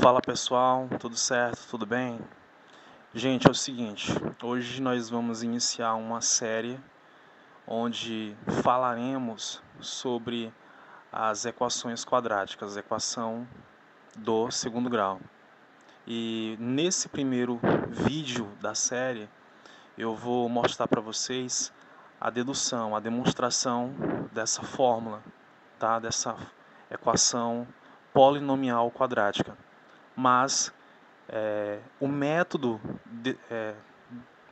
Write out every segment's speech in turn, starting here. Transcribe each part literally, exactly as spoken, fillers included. Fala pessoal, tudo certo? Tudo bem? Gente, é o seguinte, hoje nós vamos iniciar uma série onde falaremos sobre as equações quadráticas, equação do segundo grau. E nesse primeiro vídeo da série eu vou mostrar para vocês a dedução, a demonstração dessa fórmula, tá? Dessa equação polinomial quadrática. Mas é, o método de, é,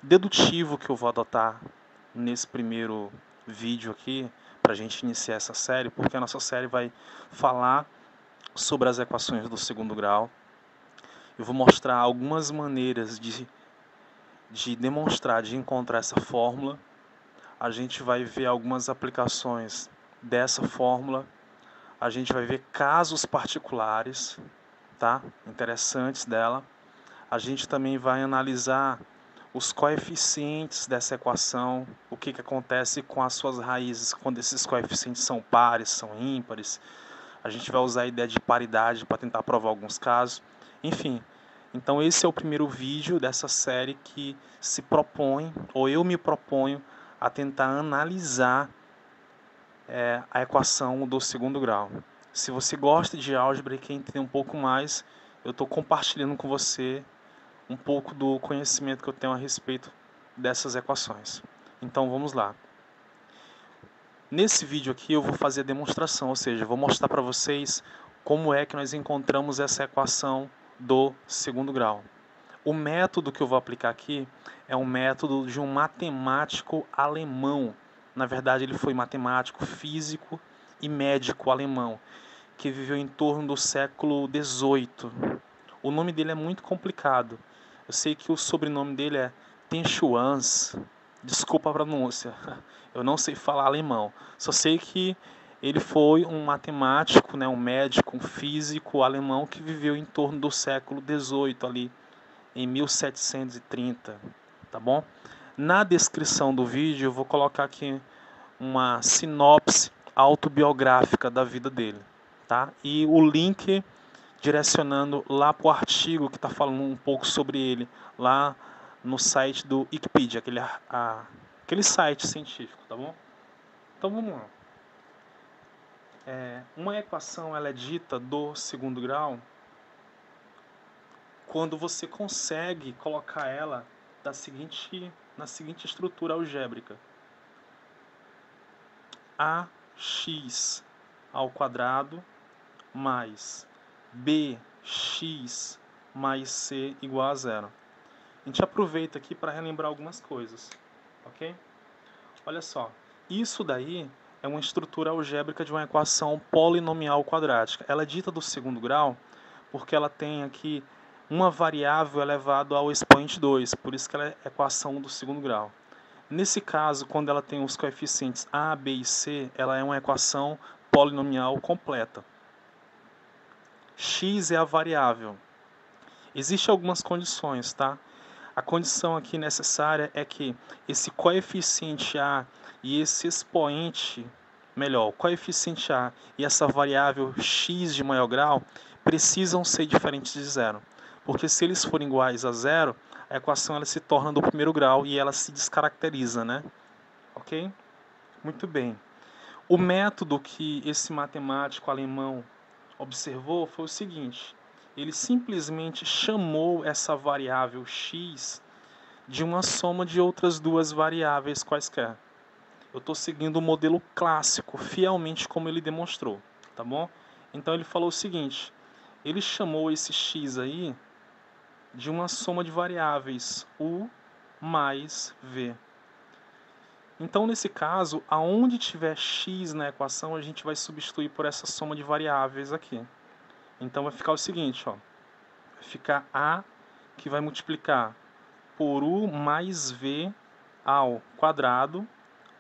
dedutivo que eu vou adotar nesse primeiro vídeo aqui, para a gente iniciar essa série, porque a nossa série vai falar sobre as equações do segundo grau, eu vou mostrar algumas maneiras de, de demonstrar, de encontrar essa fórmula, a gente vai ver algumas aplicações dessa fórmula, a gente vai ver casos particulares, tá? Interessantes dela. A gente também vai analisar os coeficientes dessa equação, o que, que acontece com as suas raízes, quando esses coeficientes são pares, são ímpares. A gente vai usar a ideia de paridade para tentar provar alguns casos. Enfim, então esse é o primeiro vídeo dessa série que se propõe, ou eu me proponho, a tentar analisar é, a equação do segundo grau. Se você gosta de álgebra e quer entender um pouco mais, eu estou compartilhando com você um pouco do conhecimento que eu tenho a respeito dessas equações. Então vamos lá. Nesse vídeo aqui eu vou fazer a demonstração, ou seja, eu vou mostrar para vocês como é que nós encontramos essa equação do segundo grau. O método que eu vou aplicar aqui é um método de um matemático alemão. Na verdade ele foi matemático, físico e médico alemão, que viveu em torno do século dezoito. O nome dele é muito complicado. Eu sei que o sobrenome dele é Tschirnhaus. Desculpa a pronúncia. Eu não sei falar alemão. Só sei que ele foi um matemático, né, um médico, um físico alemão que viveu em torno do século dezoito, ali em mil setecentos e trinta, tá bom? Na descrição do vídeo eu vou colocar aqui uma sinopse autobiográfica da vida dele, tá? E o link direcionando lá para o artigo que está falando um pouco sobre ele, lá no site do Wikipedia, aquele, a, aquele site científico, tá bom? Então vamos lá. É, uma equação ela é dita do segundo grau quando você consegue colocar ela da seguinte, na seguinte estrutura algébrica. A x ao quadrado mais bx mais c igual a zero. A gente aproveita aqui para relembrar algumas coisas, ok? Olha só, isso daí é uma estrutura algébrica de uma equação polinomial quadrática. Ela é dita do segundo grau porque ela tem aqui uma variável elevado ao expoente dois, por isso que ela é equação do segundo grau. Nesse caso, quando ela tem os coeficientes a, b e c, ela é uma equação polinomial completa. X é a variável. Existem algumas condições, tá? A condição aqui necessária é que esse coeficiente a e esse expoente, melhor, o coeficiente a e essa variável x de maior grau precisam ser diferentes de zero. Porque se eles forem iguais a zero, a equação ela se torna do primeiro grau e ela se descaracteriza, né? Ok? Muito bem. O método que esse matemático alemão observou foi o seguinte. Ele simplesmente chamou essa variável x de uma soma de outras duas variáveis quaisquer. Eu estou seguindo o modelo clássico, fielmente como ele demonstrou, tá bom? Então ele falou o seguinte. Ele chamou esse x aí de uma soma de variáveis, u mais v. Então, nesse caso, aonde tiver x na equação, a gente vai substituir por essa soma de variáveis aqui. Então, vai ficar o seguinte, ó. Vai ficar a, que vai multiplicar por u mais v ao quadrado,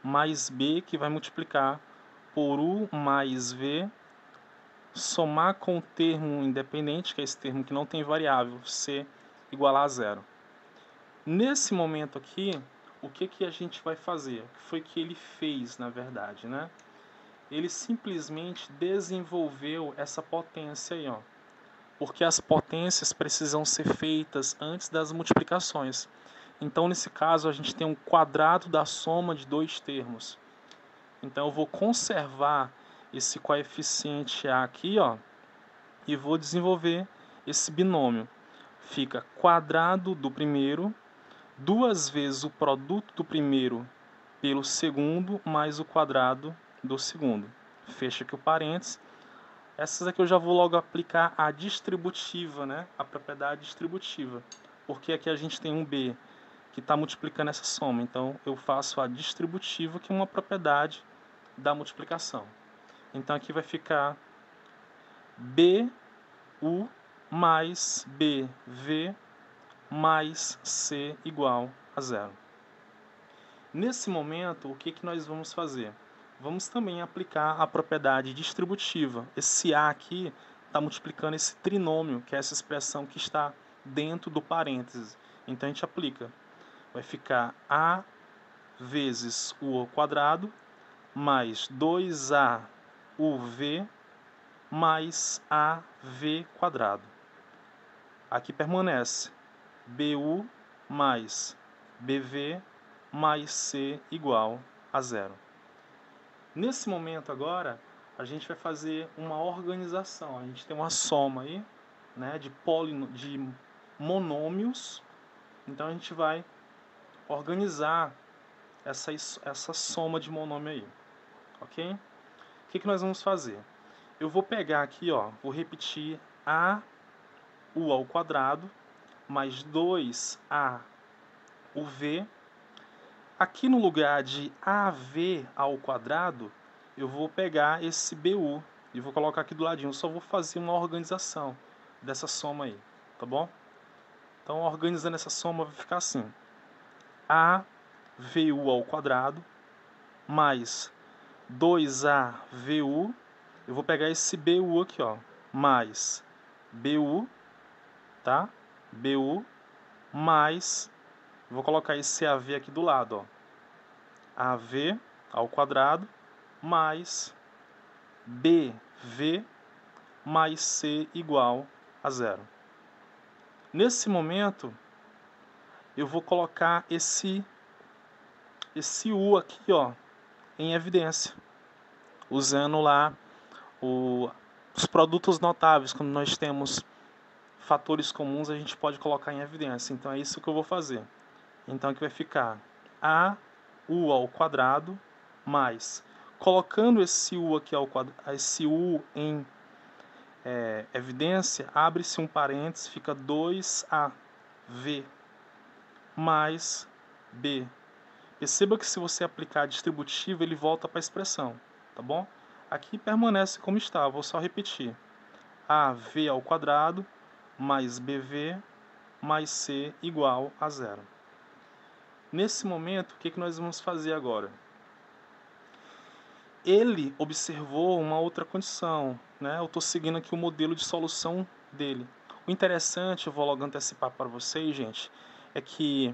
mais b, que vai multiplicar por u mais v, somar com o termo independente, que é esse termo que não tem variável, c igualar a zero. Nesse momento aqui, o que, que a gente vai fazer? O que foi que ele fez, na verdade, né? Ele simplesmente desenvolveu essa potência aí, ó. porque as potências precisam ser feitas antes das multiplicações. Então, nesse caso, a gente tem um quadrado da soma de dois termos. Então, eu vou conservar esse coeficiente A aqui, ó, e vou desenvolver esse binômio. Fica quadrado do primeiro, duas vezes o produto do primeiro pelo segundo, mais o quadrado do segundo. Fecha aqui o parênteses. Essas aqui eu já vou logo aplicar a distributiva, né? A propriedade distributiva. Porque aqui a gente tem um B que está multiplicando essa soma. Então, eu faço a distributiva, que é uma propriedade da multiplicação. Então, aqui vai ficar B U mais B V mais C igual a zero. Nesse momento, o que, que nós vamos fazer? Vamos também aplicar a propriedade distributiva. Esse A aqui está multiplicando esse trinômio, que é essa expressão que está dentro do parênteses. Então, a gente aplica. Vai ficar A vezes U ao quadrado, mais dois A U V, mais A V quadrado. Aqui permanece B U mais B V mais C igual a zero. Nesse momento agora, a gente vai fazer uma organização. A gente tem uma soma aí, né, de, polino, de monômios. Então, a gente vai organizar essa, essa soma de monômio aí. Ok? O que, que nós vamos fazer? Eu vou pegar aqui, ó, vou repetir A U ao quadrado mais dois A U V. Aqui no lugar de A V ao quadrado, eu vou pegar esse B U e vou colocar aqui do ladinho. Eu só vou fazer uma organização dessa soma aí, tá bom? Então, organizando essa soma, vai ficar assim. A V U ao quadrado mais dois A V U. Eu vou pegar esse B U aqui, ó, mais B U, tá? B U mais... Vou colocar esse A V aqui do lado, ó. A V ao quadrado mais B V mais C igual a zero. Nesse momento, eu vou colocar esse, esse U aqui, ó, em evidência, usando lá o, os produtos notáveis. Quando nós temos fatores comuns, a gente pode colocar em evidência. Então, é isso que eu vou fazer. Então, aqui vai ficar A U ao quadrado mais, colocando esse U aqui ao quadrado, esse U em é, evidência, abre-se um parênteses, fica dois A V mais B. Perceba que se você aplicar a distributiva, ele volta para a expressão, tá bom? Aqui permanece como está, vou só repetir. A V ao quadrado mais B V mais C igual a zero. Nesse momento, o que, que nós vamos fazer agora? Ele observou uma outra condição, né? Eu estou seguindo aqui o modelo de solução dele. O interessante, eu vou logo antecipar para vocês, gente, é que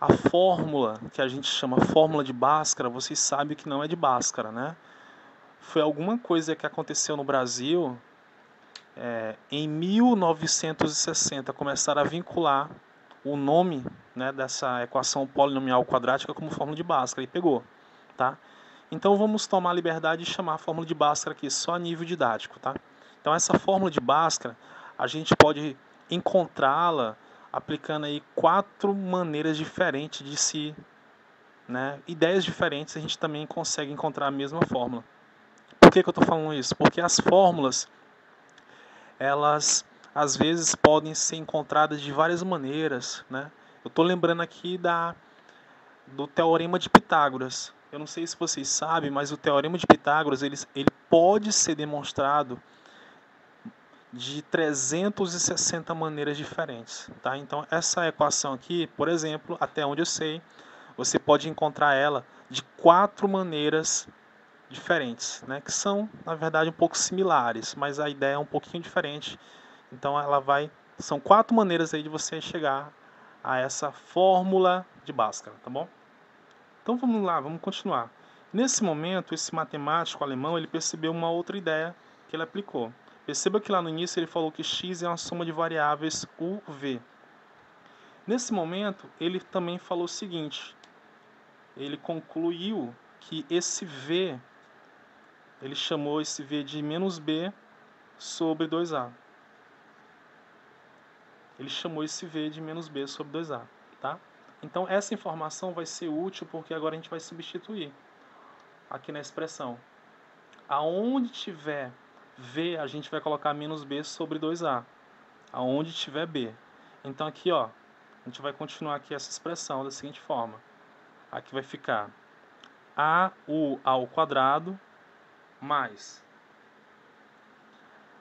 a fórmula, que a gente chama fórmula de Bhaskara, vocês sabem que não é de Bhaskara, né? Foi alguma coisa que aconteceu no Brasil, é, em mil novecentos e sessenta, começaram a vincular o nome, né, dessa equação polinomial quadrática como fórmula de Bhaskara, e pegou, tá? Então, vamos tomar a liberdade de chamar a fórmula de Bhaskara aqui só a nível didático, tá? Então, essa fórmula de Bhaskara, a gente pode encontrá-la aplicando aí quatro maneiras diferentes de se... né, ideias diferentes, a gente também consegue encontrar a mesma fórmula. Por que que eu estou falando isso? Porque as fórmulas, elas... às vezes podem ser encontradas de várias maneiras, né? Eu estou lembrando aqui da, do Teorema de Pitágoras. Eu não sei se vocês sabem, mas o Teorema de Pitágoras ele, ele pode ser demonstrado de trezentas e sessenta maneiras diferentes, tá? Então, essa equação aqui, por exemplo, até onde eu sei, você pode encontrar ela de quatro maneiras diferentes, né? Que são, na verdade, um pouco similares, mas a ideia é um pouquinho diferente. Então, ela vai... são quatro maneiras aí de você chegar a essa fórmula de Bhaskara, tá bom? Então, vamos lá, vamos continuar. Nesse momento, esse matemático alemão, ele percebeu uma outra ideia que ele aplicou. Perceba que lá no início ele falou que x é uma soma de variáveis u, v. Nesse momento, ele também falou o seguinte, ele concluiu que esse v, ele chamou esse v de menos b sobre dois a. Ele chamou esse v de menos b sobre dois a, tá? Então, essa informação vai ser útil porque agora a gente vai substituir aqui na expressão. Aonde tiver v, a gente vai colocar menos b sobre dois a. Aonde tiver b. Então, aqui, ó. A gente vai continuar aqui essa expressão da seguinte forma. Aqui vai ficar a u ao quadrado mais.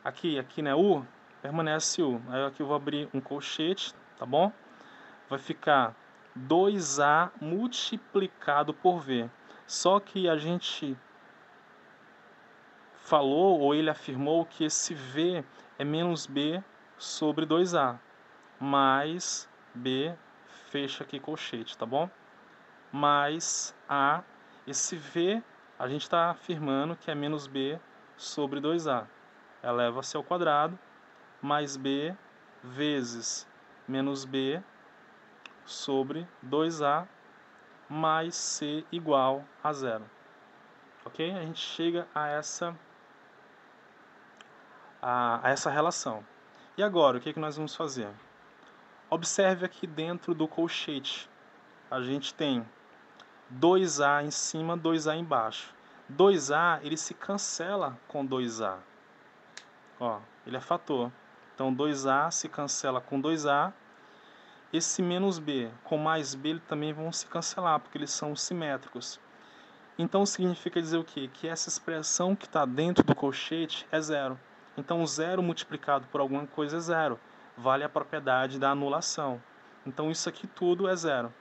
Aqui, aqui né, u, permanece u. Aí aqui eu vou abrir um colchete, tá bom? Vai ficar dois a multiplicado por v. Só que a gente falou, ou ele afirmou, que esse v é menos b sobre dois a, mais b, fecha aqui colchete, tá bom? Mais a, esse v, a gente está afirmando que é menos b sobre dois a. Eleva-se ao quadrado, mais b, vezes menos b, sobre dois a, mais c igual a zero. Ok? A gente chega a essa, a, a essa relação. E agora, o que é que nós vamos fazer? Observe aqui dentro do colchete, a gente tem dois a em cima, dois a embaixo. dois a, ele se cancela com dois a. Ó, ele é fator. Então, dois a se cancela com dois a. Esse menos b com mais b, eles também vão se cancelar, porque eles são simétricos. Então, significa dizer o quê? Que essa expressão que está dentro do colchete é zero. Então, zero multiplicado por alguma coisa é zero. Vale a propriedade da anulação. Então, isso aqui tudo é zero.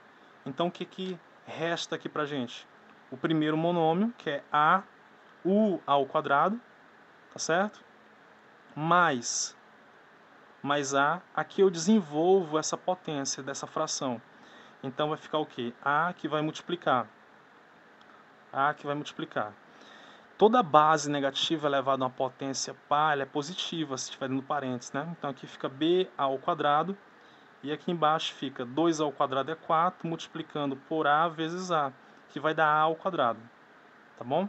Então, o que, que resta aqui para a gente? O primeiro monômio, que é a u ao quadrado, tá certo? Mais, mais a. Aqui eu desenvolvo essa potência dessa fração. Então, vai ficar o quê? a que vai multiplicar. a que vai multiplicar. Toda base negativa elevada a uma potência par, ela é positiva, se tiver no parênteses, né? Então, aqui fica b ao quadrado, e aqui embaixo fica dois ao quadrado é quatro, multiplicando por a vezes a, que vai dar a ao quadrado, tá bom?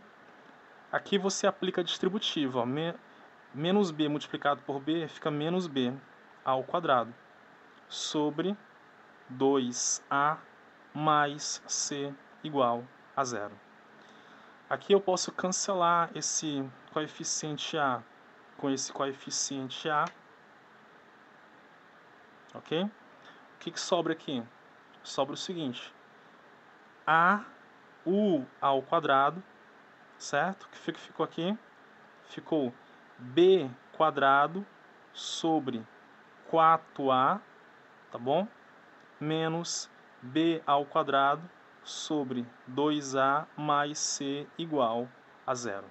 Aqui você aplica a distributiva, ó, me, menos b multiplicado por b, fica menos b ao quadrado, sobre dois a mais c igual a zero. Aqui eu posso cancelar esse coeficiente A com esse coeficiente A. Ok? O que, que sobra aqui? Sobra o seguinte. a u ao quadrado, certo? O que ficou aqui? Ficou B quadrado sobre quatro a, tá bom? Menos B ao quadrado sobre dois a mais c igual a zero.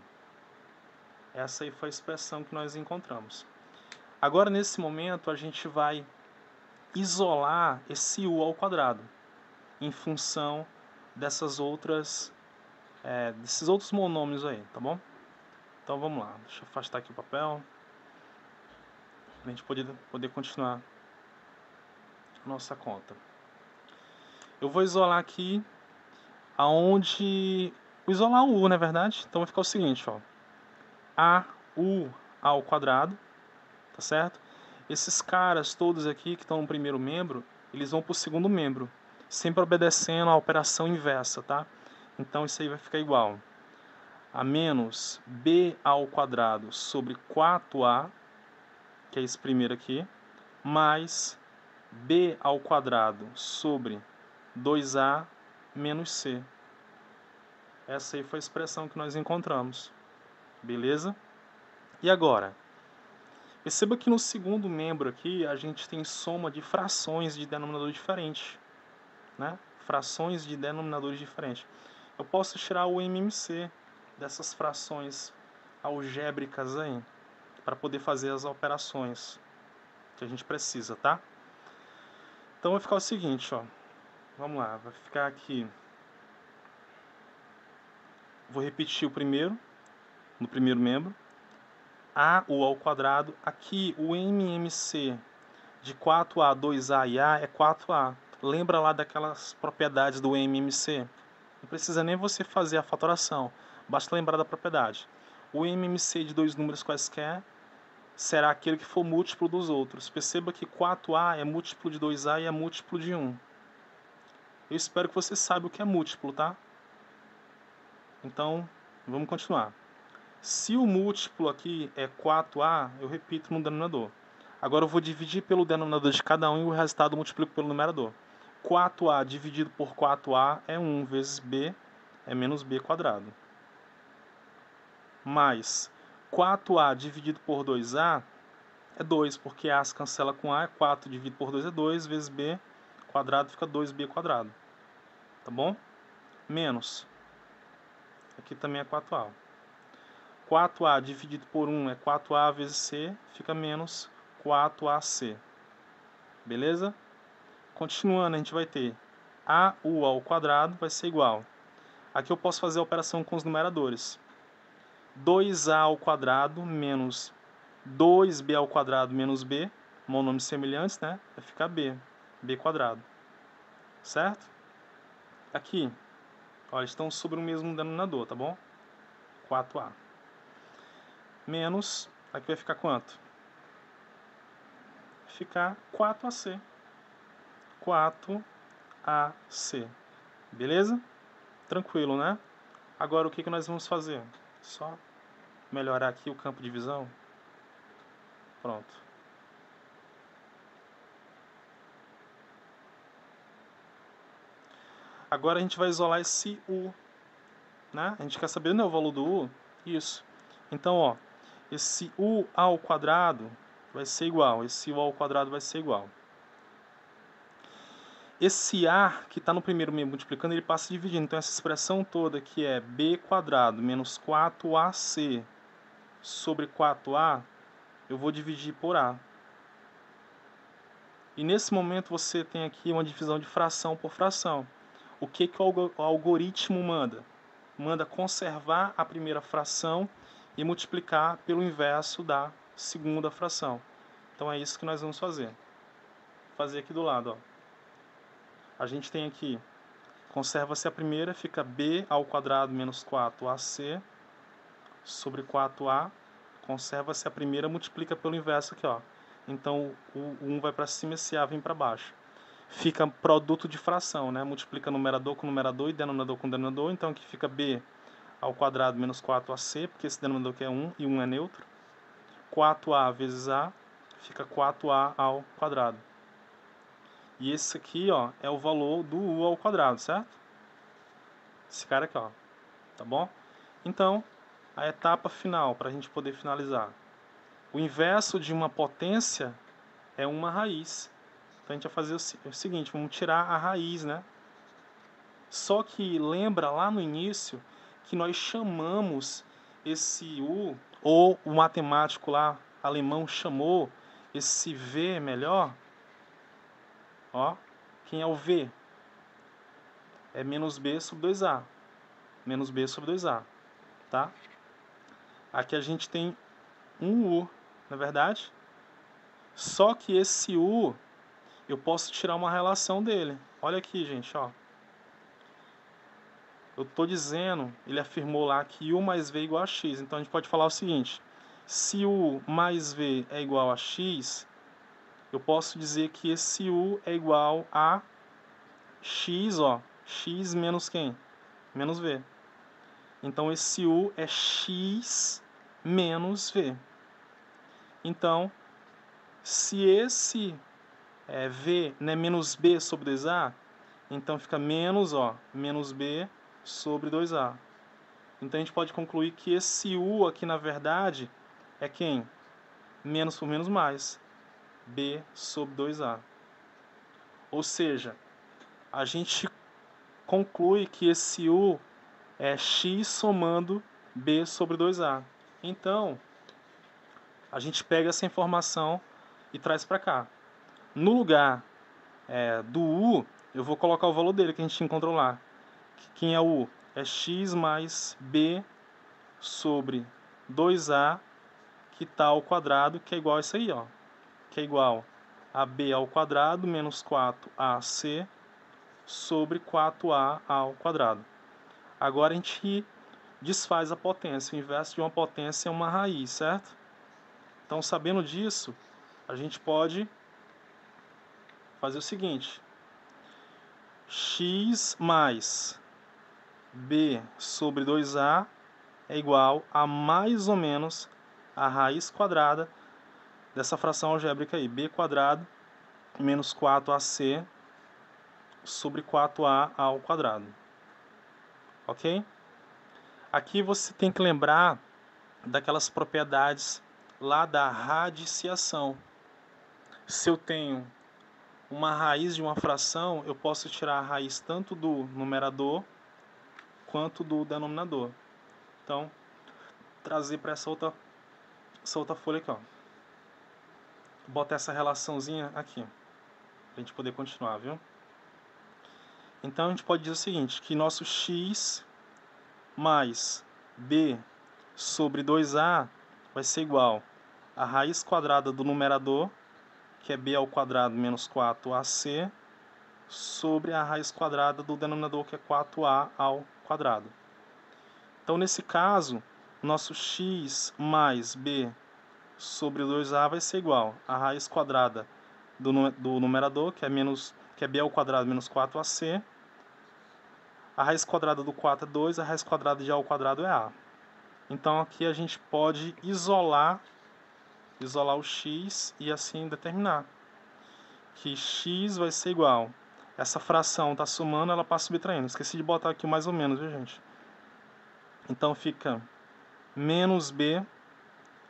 Essa aí foi a expressão que nós encontramos. Agora, nesse momento, a gente vai isolar esse u ao quadrado em função dessas outras, é, desses outros monômios aí, tá bom? Então, vamos lá. Deixa eu afastar aqui o papel, para a gente poder, poder continuar a nossa conta. Eu vou isolar aqui aonde isolar o u, não é verdade? Então vai ficar o seguinte, ó. a u ao quadrado, tá certo? Esses caras todos aqui que estão no primeiro membro, eles vão para o segundo membro, sempre obedecendo a operação inversa, tá? Então isso aí vai ficar igual a menos b ao quadrado sobre quatro a, que é esse primeiro aqui, mais b ao quadrado sobre dois a menos c. Essa aí foi a expressão que nós encontramos. Beleza? E agora? Perceba que no segundo membro aqui, a gente tem soma de frações de denominadores diferentes. Né? Frações de denominadores diferentes. Eu posso tirar o M M C dessas frações algébricas aí, para poder fazer as operações que a gente precisa, tá? Então vai ficar o seguinte, ó. Vamos lá, vai ficar aqui, vou repetir o primeiro, no primeiro membro, A U ao quadrado. Aqui o M M C de quatro A, dois A e A é quatro A. Lembra lá daquelas propriedades do M M C? Não precisa nem você fazer a fatoração, basta lembrar da propriedade. O M M C de dois números quaisquer será aquele que for múltiplo dos outros. Perceba que quatro A é múltiplo de dois A e é múltiplo de um. Eu espero que você saiba o que é múltiplo, tá? Então, vamos continuar. Se o múltiplo aqui é quatro A, eu repito no denominador. Agora eu vou dividir pelo denominador de cada um e o resultado eu multiplico pelo numerador. quatro A dividido por quatro A é um vezes B, é menos B quadrado. Mais quatro A dividido por dois A é dois, porque A se cancela com A, é quatro dividido por dois é dois, vezes B quadrado fica dois B quadrado. Tá bom? Menos. Aqui também é quatro A. quatro A dividido por um é quatro A vezes C, fica menos quatro A C. Beleza? Continuando, a gente vai ter A U ao quadrado vai ser igual. Aqui eu posso fazer a operação com os numeradores. dois A ao quadrado menos dois B ao quadrado menos B, monômios semelhantes, né? Vai ficar B, B quadrado. Certo? Aqui, olha, estão sobre o mesmo denominador, tá bom? quatro A. Menos, aqui vai ficar quanto? Vai ficar quatro A C. quatro A C. Beleza? Tranquilo, né? Agora o que que nós vamos fazer? Só melhorar aqui o campo de visão. Pronto. Agora a gente vai isolar esse U, né? A gente quer saber, né, o valor do U? Isso. Então, ó, esse U ao quadrado vai ser igual, esse U ao quadrado vai ser igual. Esse A que está no primeiro membro multiplicando, ele passa dividindo. Então, essa expressão toda que é B quadrado menos quatro A C sobre quatro A, eu vou dividir por A. E nesse momento você tem aqui uma divisão de fração por fração. O que que o algoritmo manda? Manda conservar a primeira fração e multiplicar pelo inverso da segunda fração. Então, é isso que nós vamos fazer. Vou fazer aqui do lado, ó. A gente tem aqui, conserva-se a primeira, fica B ao quadrado menos quatro A C sobre quatro A, conserva-se a primeira, multiplica pelo inverso aqui, ó. Então, o um vai para cima e esse A vem para baixo. Fica produto de fração, né? Multiplica numerador com numerador e denominador com denominador. Então, aqui fica B ao quadrado menos quatro A C, porque esse denominador aqui é um e um é neutro. quatro A vezes A, fica quatro A ao quadrado. E esse aqui, ó, é o valor do U ao quadrado, certo? Esse cara aqui, ó. Tá bom? Então, a etapa final, para a gente poder finalizar. O inverso de uma potência é uma raiz. Então, a gente vai fazer o seguinte, vamos tirar a raiz, né? Só que lembra lá no início que nós chamamos esse U, ou o matemático lá, alemão, chamou esse V melhor... Ó, quem é o V? É menos B sobre dois A. Menos B sobre dois A, tá? Aqui a gente tem um U, não é verdade? Só que esse U, eu posso tirar uma relação dele. Olha aqui, gente, ó. Eu tô dizendo, ele afirmou lá que U mais V é igual a X. Então, a gente pode falar o seguinte. Se U mais V é igual a X... Eu posso dizer que esse U é igual a X, ó, X menos quem? Menos V. Então, esse U é X menos V. Então, se esse é, V, né, menos B sobre dois A, então fica menos, ó, menos B sobre dois A. Então, a gente pode concluir que esse U aqui, na verdade, é quem? Menos por menos mais. B sobre dois A. Ou seja, a gente conclui que esse U é X somando B sobre dois A. Então, a gente pega essa informação e traz para cá. No lugar é, do U, eu vou colocar o valor dele que a gente encontrou lá. Quem é o U? É X mais B sobre dois A, que está ao quadrado, que é igual a isso aí, ó, que é igual a b ao quadrado menos quatro a c sobre quatro a ao quadrado. Agora a gente desfaz a potência. O inverso de uma potência é uma raiz, certo? Então, sabendo disso, a gente pode fazer o seguinte: x mais b sobre dois a é igual a mais ou menos a raiz quadrada dessa fração algébrica aí, b quadrado menos quatro a c sobre quatro a ao quadrado. Ok? Aqui você tem que lembrar daquelas propriedades lá da radiciação. Se eu tenho uma raiz de uma fração, eu posso tirar a raiz tanto do numerador quanto do denominador. Então, trazer para essa outra, essa outra folha aqui, ó. Botar essa relaçãozinha aqui, para a gente poder continuar, viu? Então, a gente pode dizer o seguinte, que nosso x mais b sobre dois a vai ser igual a raiz quadrada do numerador, que é b ao quadrado menos quatro a c, sobre a raiz quadrada do denominador, que é quatro a ao quadrado. Então, nesse caso, nosso x mais b sobre dois a vai ser igual a raiz quadrada do, do numerador, que é, menos, que é b ao quadrado menos quatro a c. A raiz quadrada do quatro é dois, a raiz quadrada de a ao quadrado é a. Então, aqui a gente pode isolar, isolar o x e assim determinar que x vai ser igual. Essa fração está somando, ela passa subtraindo. Esqueci de botar aqui mais ou menos, viu, gente? Então, fica menos b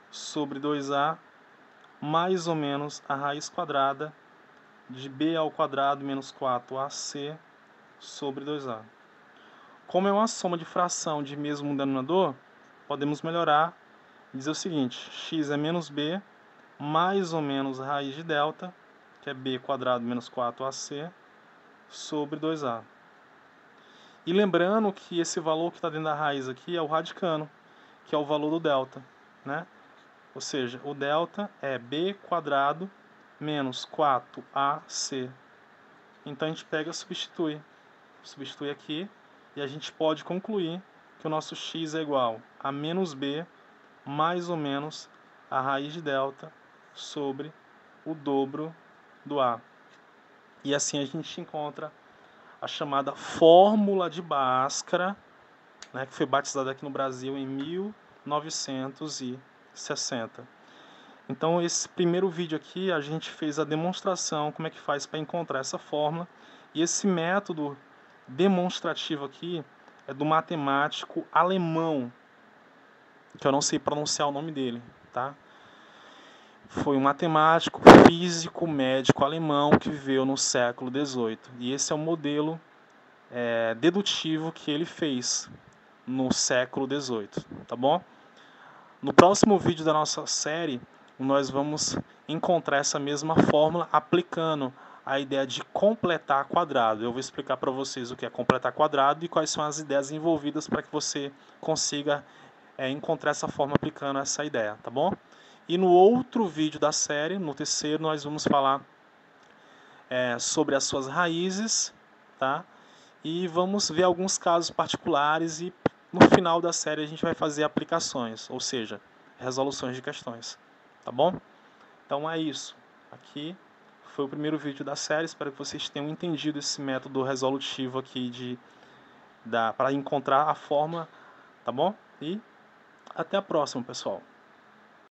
sobre dois a mais ou menos a raiz quadrada de b ao quadrado menos quatro a c sobre dois a. Como é uma soma de fração de mesmo denominador, podemos melhorar e dizer o seguinte: x é menos b mais ou menos a raiz de delta, que é b quadrado menos quatro a c sobre dois a. E lembrando que esse valor que está dentro da raiz aqui é o radicano, que é o valor do delta, né? Ou seja, o delta é b quadrado menos quatro a c. Então a gente pega e substitui. Substitui aqui e a gente pode concluir que o nosso x é igual a menos b mais ou menos a raiz de delta sobre o dobro do a. E assim a gente encontra a chamada fórmula de Bhaskara, né, que foi batizada aqui no Brasil em mil novecentos e sessenta. Então, esse primeiro vídeo aqui, a gente fez a demonstração, como é que faz para encontrar essa fórmula. E esse método demonstrativo aqui é do matemático alemão, que eu não sei pronunciar o nome dele, tá? Foi um matemático, físico, médico alemão que viveu no século dezoito. E esse é o modelo é, dedutivo que ele fez no século dezoito, tá bom? No próximo vídeo da nossa série, nós vamos encontrar essa mesma fórmula aplicando a ideia de completar quadrado. Eu vou explicar para vocês o que é completar quadrado e quais são as ideias envolvidas para que você consiga é, encontrar essa fórmula aplicando essa ideia, tá bom? E no outro vídeo da série, no terceiro, nós vamos falar é, sobre as suas raízes, tá? E vamos ver alguns casos particulares e no final da série a gente vai fazer aplicações, ou seja, resoluções de questões, tá bom? Então é isso. Aqui foi o primeiro vídeo da série, espero que vocês tenham entendido esse método resolutivo aqui de, da, para encontrar a fórmula, tá bom? E até a próxima, pessoal!